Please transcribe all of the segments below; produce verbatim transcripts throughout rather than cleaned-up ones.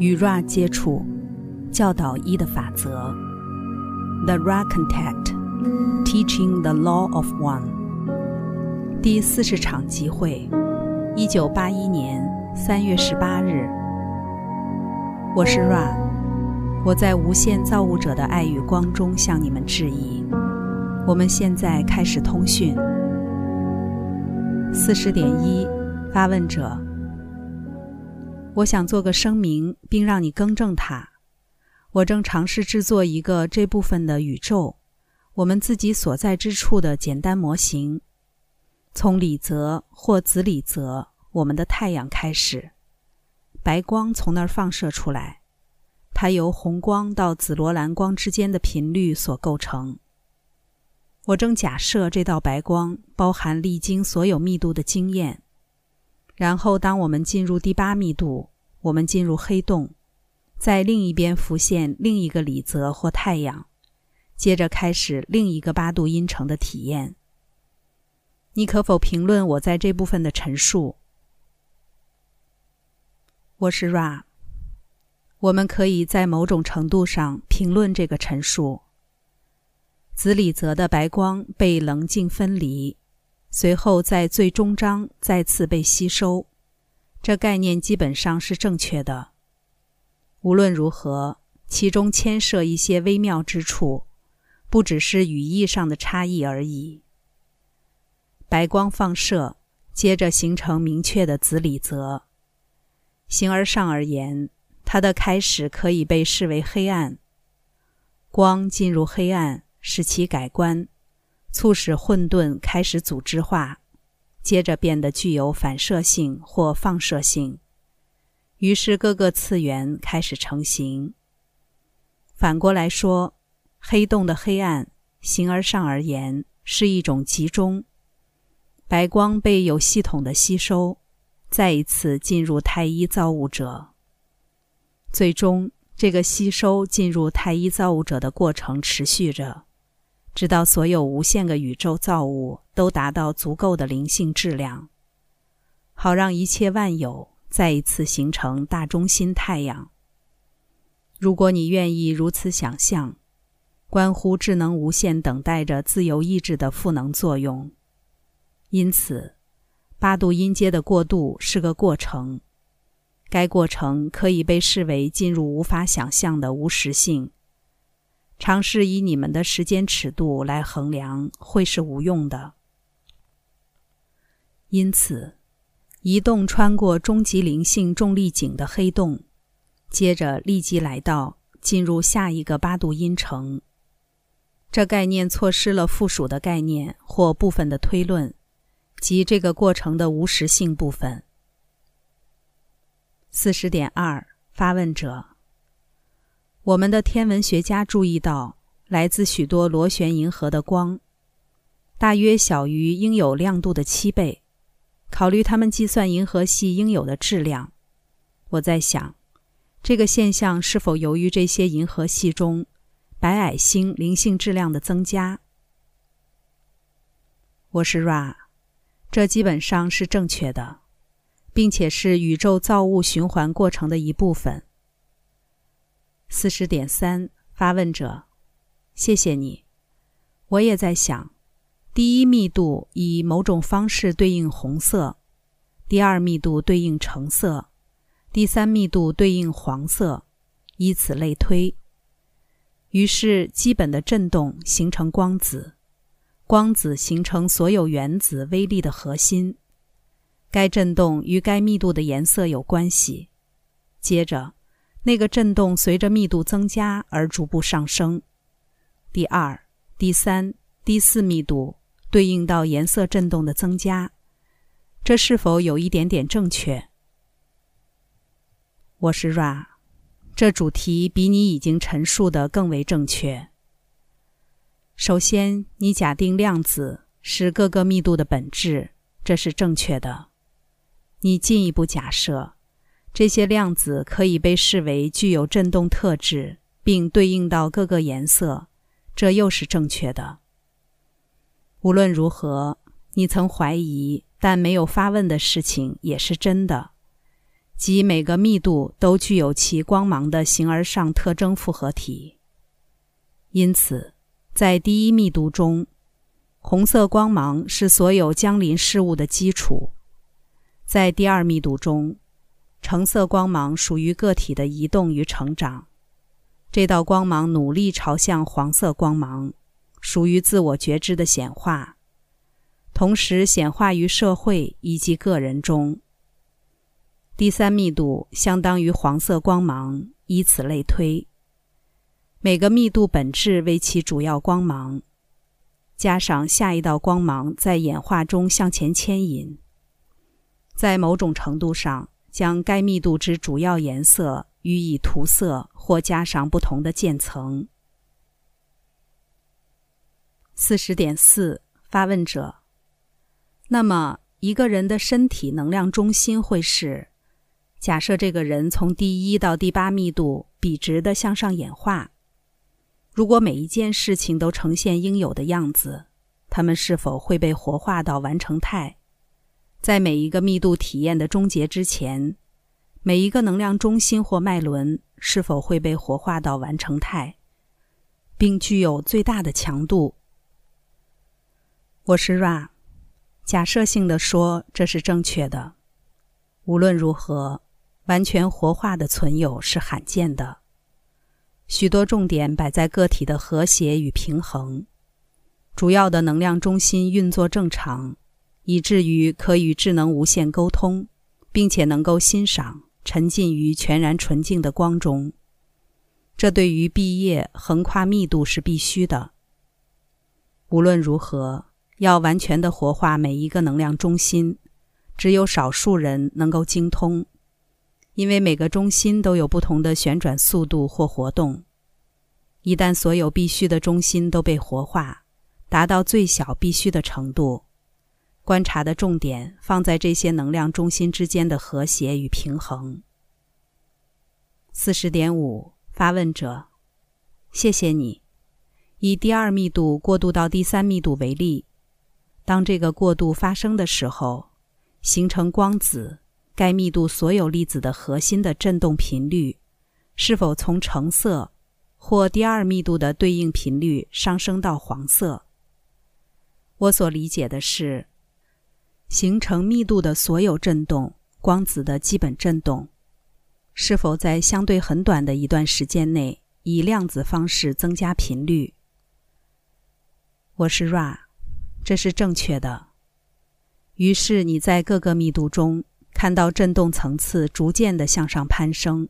与 R A 接触，教导一的法则 The R A Contact Teaching the Law of One 第四十场集会，一九八一年三月十八日。我是 R A， 我在无限造物者的爱与光中向你们致意。我们现在开始通讯。四十点一，发问者：我想做个声明，并让你更正它。我正尝试制作一个这部分的宇宙，我们自己所在之处的简单模型，从理则或子理则，我们的太阳开始，白光从那儿放射出来，它由红光到紫罗兰光之间的频率所构成。我正假设这道白光包含历经所有密度的经验，然后当我们进入第八密度，我们进入黑洞，在另一边浮现另一个理则或太阳，接着开始另一个八度音程的体验。你可否评论我在这部分的陈述？我是 R A， 我们可以在某种程度上评论这个陈述。子理则的白光被棱镜分离，随后在最终章再次被吸收，这概念基本上是正确的。无论如何，其中牵涉一些微妙之处，不只是语义上的差异而已。白光放射，接着形成明确的子理则。形而上而言，它的开始可以被视为黑暗。光进入黑暗，使其改观，促使混沌开始组织化，接着变得具有反射性或放射性。于是各个次元开始成型。反过来说，黑洞的黑暗，形而上而言，是一种集中。白光被有系统的吸收，再一次进入太一造物者。最终，这个吸收进入太一造物者的过程持续着，直到所有无限个宇宙造物都达到足够的灵性质量，好让一切万有再一次形成大中心太阳。如果你愿意如此想象，关乎智能无限等待着自由意志的赋能作用。因此，八度音阶的过渡是个过程，该过程可以被视为进入无法想象的无时性。尝试以你们的时间尺度来衡量会是无用的。因此，移动穿过终极灵性重力井的黑洞，接着立即来到进入下一个八度音程。这概念错失了附属的概念或部分的推论，即这个过程的无时性部分。 四十点二 发问者：我们的天文学家注意到来自许多螺旋银河的光大约小于应有亮度的七倍。考虑他们计算银河系应有的质量，我在想，这个现象是否由于这些银河系中白矮星灵性质量的增加？我是 R A， 这基本上是正确的，并且是宇宙造物循环过程的一部分。 四十点三 发问者：谢谢你，我也在想，第一密度以某种方式对应红色，第二密度对应橙色，第三密度对应黄色，以此类推。于是基本的振动形成光子，光子形成所有原子微粒的核心。该振动与该密度的颜色有关系。接着，那个振动随着密度增加而逐步上升。第二、第三、第四密度对应到颜色振动的增加，这是否有一点点正确？我是 R A， 这主题比你已经陈述的更为正确。首先，你假定量子是各个密度的本质，这是正确的。你进一步假设，这些量子可以被视为具有振动特质，并对应到各个颜色，这又是正确的。无论如何，你曾怀疑但没有发问的事情也是真的，即每个密度都具有其光芒的形而上特征复合体。因此，在第一密度中，红色光芒是所有将临事物的基础；在第二密度中，橙色光芒属于个体的移动与成长，这道光芒努力朝向黄色光芒，属于自我觉知的显化，同时显化于社会以及个人中。第三密度相当于黄色光芒，以此类推。每个密度本质为其主要光芒，加上下一道光芒在演化中向前牵引，在某种程度上将该密度之主要颜色予以涂色或加上不同的渐层。 四十点四 发问者：那么一个人的身体能量中心会是，假设这个人从第一到第八密度笔直地向上演化，如果每一件事情都呈现应有的样子，他们是否会被活化到完成态？在每一个密度体验的终结之前，每一个能量中心或脉轮是否会被活化到完成态，并具有最大的强度？我是 R A， 假设性的说这是正确的。无论如何，完全活化的存有是罕见的。许多重点摆在个体的和谐与平衡，主要的能量中心运作正常，以至于可与智能无限沟通，并且能够欣赏沉浸于全然纯净的光中，这对于毕业横跨密度是必须的。无论如何，要完全地活化每一个能量中心，只有少数人能够精通，因为每个中心都有不同的旋转速度或活动。一旦所有必须的中心都被活化，达到最小必须的程度，观察的重点放在这些能量中心之间的和谐与平衡。 四十点五 发问者：谢谢你。以第二密度过渡到第三密度为例，当这个过渡发生的时候，形成光子，该密度所有粒子的核心的振动频率是否从橙色或第二密度的对应频率上升到黄色？我所理解的是，形成密度的所有振动，光子的基本振动，是否在相对很短的一段时间内以量子方式增加频率？我是 R A， 这是正确的。于是你在各个密度中看到振动层次逐渐地向上攀升。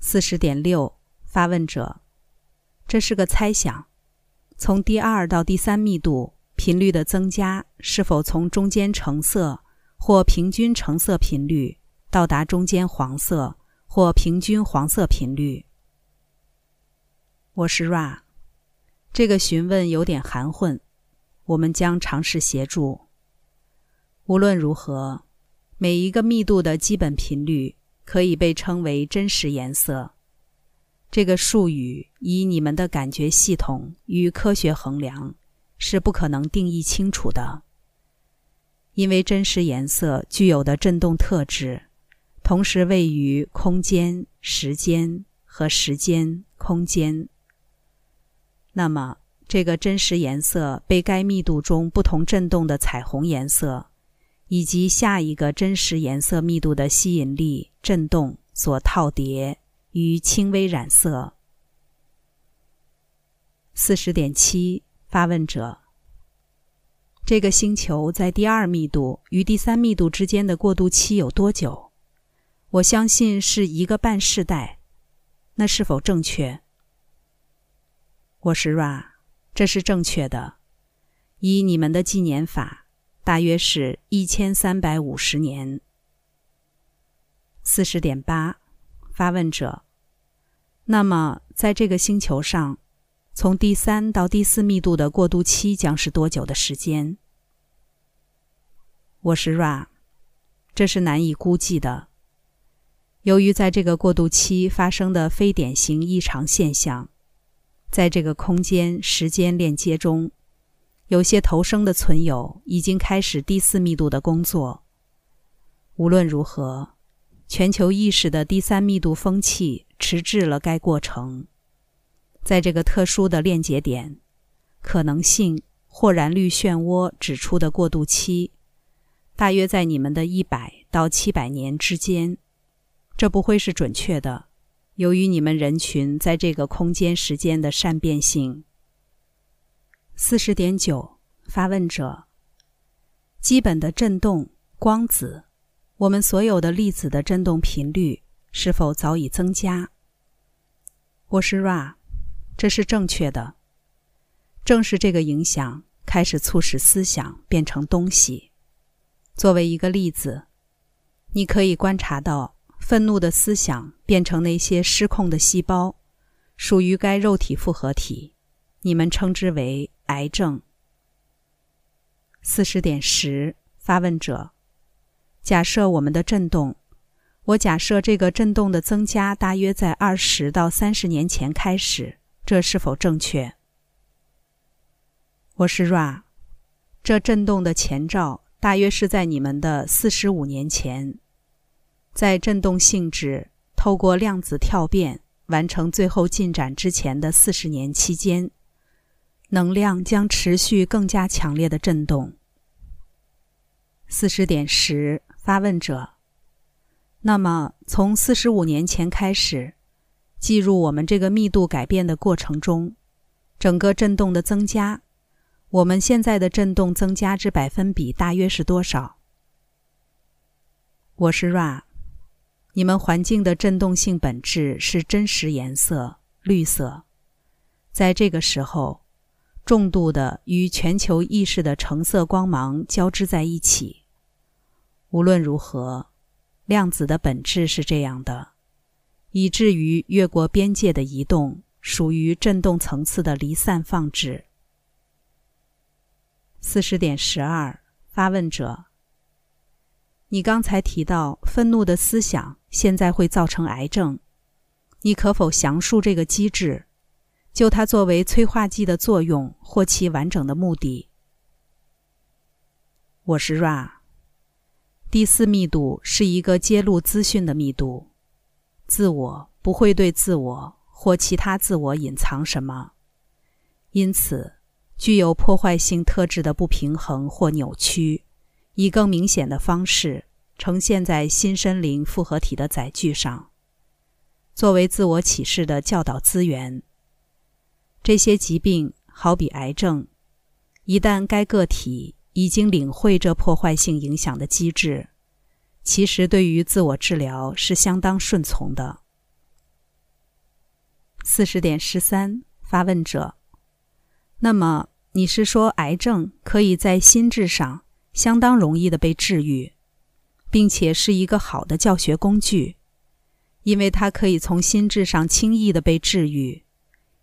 四十点六 发问者：这是个猜想，从第二到第三密度频率的增加是否从中间橙色或平均橙色频率到达中间黄色或平均黄色频率？我是 R A， 这个询问有点含混，我们将尝试协助。无论如何，每一个密度的基本频率可以被称为真实颜色。这个术语以你们的感觉系统与科学衡量是不可能定义清楚的，因为真实颜色具有的振动特质，同时位于空间、时间和时间、空间。那么，这个真实颜色被该密度中不同振动的彩虹颜色，以及下一个真实颜色密度的吸引力振动所套叠与轻微染色。 四十点七 发问者：这个星球在第二密度与第三密度之间的过渡期有多久？我相信是一个半世代，那是否正确？我是 R A， 这是正确的。以你们的纪年法，大约是一千三百五十年。 四十点八 发问者：那么在这个星球上，从第三到第四密度的过渡期将是多久的时间？我是 R A， 这是难以估计的。由于在这个过渡期发生的非典型异常现象，在这个空间时间链接中，有些投生的存有已经开始第四密度的工作。无论如何，全球意识的第三密度风气迟滞了该过程。在这个特殊的链接点，可能性或然率漩涡指出的过渡期，大约在你们的一百到七百年之间。这不会是准确的，由于你们人群在这个空间时间的善变性。 四十点九 发问者：基本的振动光子，我们所有的粒子的振动频率是否早已增加？我是 R A， 这是正确的。正是这个影响开始促使思想变成东西。作为一个例子，你可以观察到愤怒的思想变成那些失控的细胞，属于该肉体复合体，你们称之为癌症。四十点十 发问者：假设我们的振动，我假设这个振动的增加大约在二十到三十年前开始，这是否正确？我是 R A， 这振动的前兆大约是在你们的四十五年前。在振动性质透过量子跳变完成最后进展之前的四十年期间，能量将持续更加强烈的振动。 四十点十 发问者：那么从四十五年前开始，进入我们这个密度改变的过程中，整个振动的增加，我们现在的振动增加之百分比大约是多少？我是 R A。你们环境的振动性本质是真实颜色绿色。在这个时候，重度的与全球意识的橙色光芒交织在一起。无论如何，量子的本质是这样的，以至于越过边界的移动属于振动层次的离散放置。 四十点十二 发问者：你刚才提到愤怒的思想现在会造成癌症，你可否详述这个机制，就它作为催化剂的作用或其完整的目的？我是 R A。 第四密度是一个揭露资讯的密度，自我不会对自我或其他自我隐藏什么，因此具有破坏性特质的不平衡或扭曲以更明显的方式呈现在新森林复合体的载具上，作为自我启示的教导资源。这些疾病好比癌症，一旦该个体已经领会这破坏性影响的机制，其实对于自我治疗是相当顺从的。 四十点十三 发问者：那么你是说癌症可以在心智上相当容易的被治愈，并且是一个好的教学工具，因为它可以从心智上轻易的被治愈。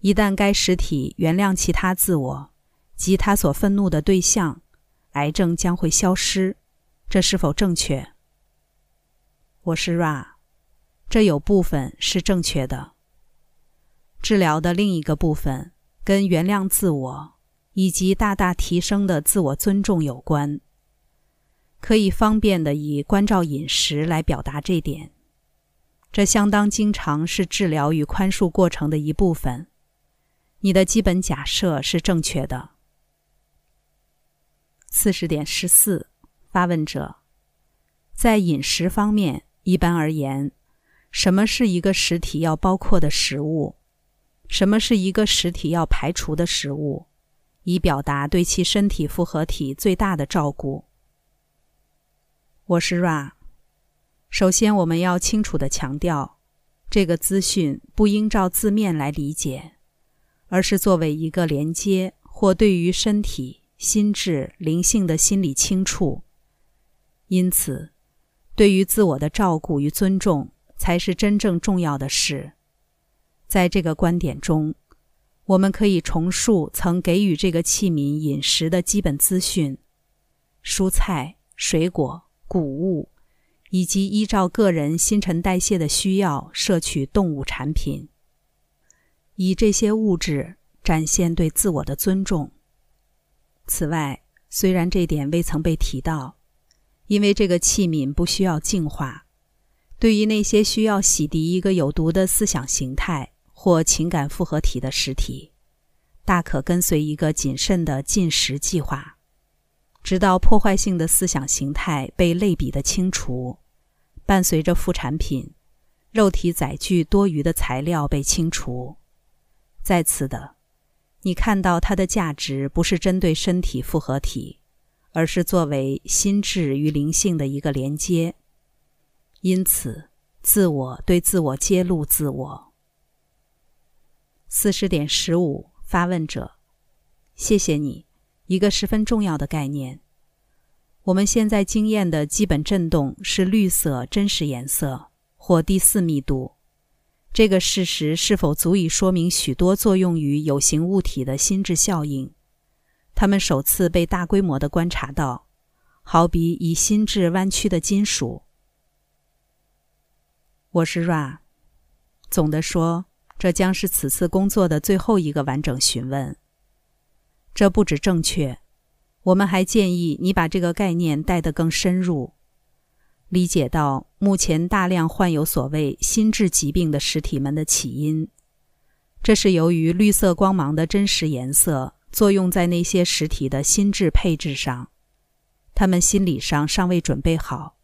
一旦该实体原谅其他自我及他所愤怒的对象，癌症将会消失，这是否正确？我是 R A， 这有部分是正确的。治疗的另一个部分跟原谅自我以及大大提升的自我尊重有关。可以方便地以关照饮食来表达这点，这相当经常是治疗与宽恕过程的一部分。你的基本假设是正确的。 四十点十四 发问者：在饮食方面，一般而言，什么是一个实体要包括的食物？什么是一个实体要排除的食物，以表达对其身体复合体最大的照顾？我是 R A。 首先我们要清楚地强调，这个资讯不应照字面来理解，而是作为一个连接或对于身体、心智、灵性的心理清楚。因此，对于自我的照顾与尊重才是真正重要的事。在这个观点中，我们可以重述曾给予这个器皿饮食的基本资讯：蔬菜、水果、谷物，以及依照个人新陈代谢的需要摄取动物产品，以这些物质展现对自我的尊重。此外，虽然这点未曾被提到，因为这个器皿不需要净化，对于那些需要洗涤一个有毒的思想形态或情感复合体的实体，大可跟随一个谨慎的禁食计划，直到破坏性的思想形态被类比的清除，伴随着副产品肉体载具多余的材料被清除。再次的，你看到它的价值不是针对身体复合体，而是作为心智与灵性的一个连接。因此，自我对自我揭露自我。 四十点一五 发问者：谢谢你，一个十分重要的概念。我们现在经验的基本振动是绿色真实颜色或第四密度。这个事实是否足以说明许多作用于有形物体的心智效应？它们首次被大规模地观察到，好比以心智弯曲的金属。我是 R A。 总的说，这将是此次工作的最后一个完整询问。这不止正确，我们还建议你把这个概念带得更深入，理解到目前大量患有所谓心智疾病的实体们的起因。这是由于绿色光芒的真实颜色作用在那些实体的心智配置上，他们心理上尚未准备好，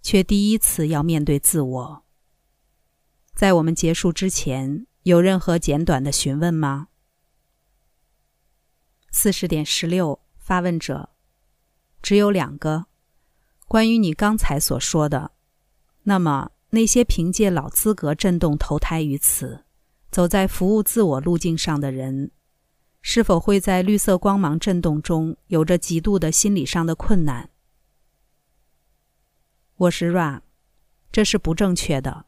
却第一次要面对自我。在我们结束之前，有任何简短的询问吗？ 四十点一六 发问者：只有两个。关于你刚才所说的，那么那些凭借老资格振动投胎于此，走在服务自我路径上的人，是否会在绿色光芒振动中有着极度的心理上的困难？我是 R A。 这是不正确的。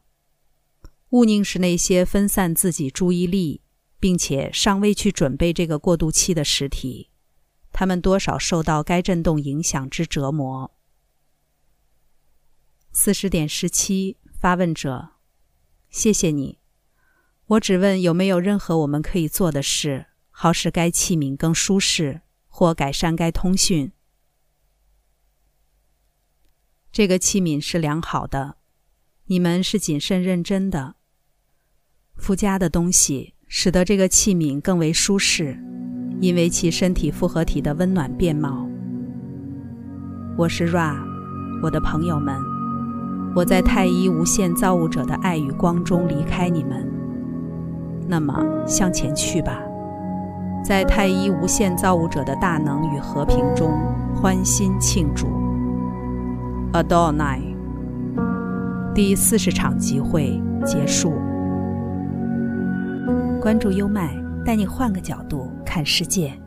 毋宁是那些分散自己注意力并且尚未去准备这个过渡期的实体，他们多少受到该振动影响之折磨。 四十点一七 发问者：谢谢你，我只问有没有任何我们可以做的事，好使该器皿更舒适或改善该通讯。这个器皿是良好的，你们是谨慎认真的。附加的东西使得这个器皿更为舒适，因为其身体复合体的温暖面貌。我是 R A， 我的朋友们，我在太一无限造物者的爱与光中离开你们。那么向前去吧，在太一无限造物者的大能与和平中欢欣庆祝。 Adonai。第四十场集会结束。关注优麦，带你换个角度看世界。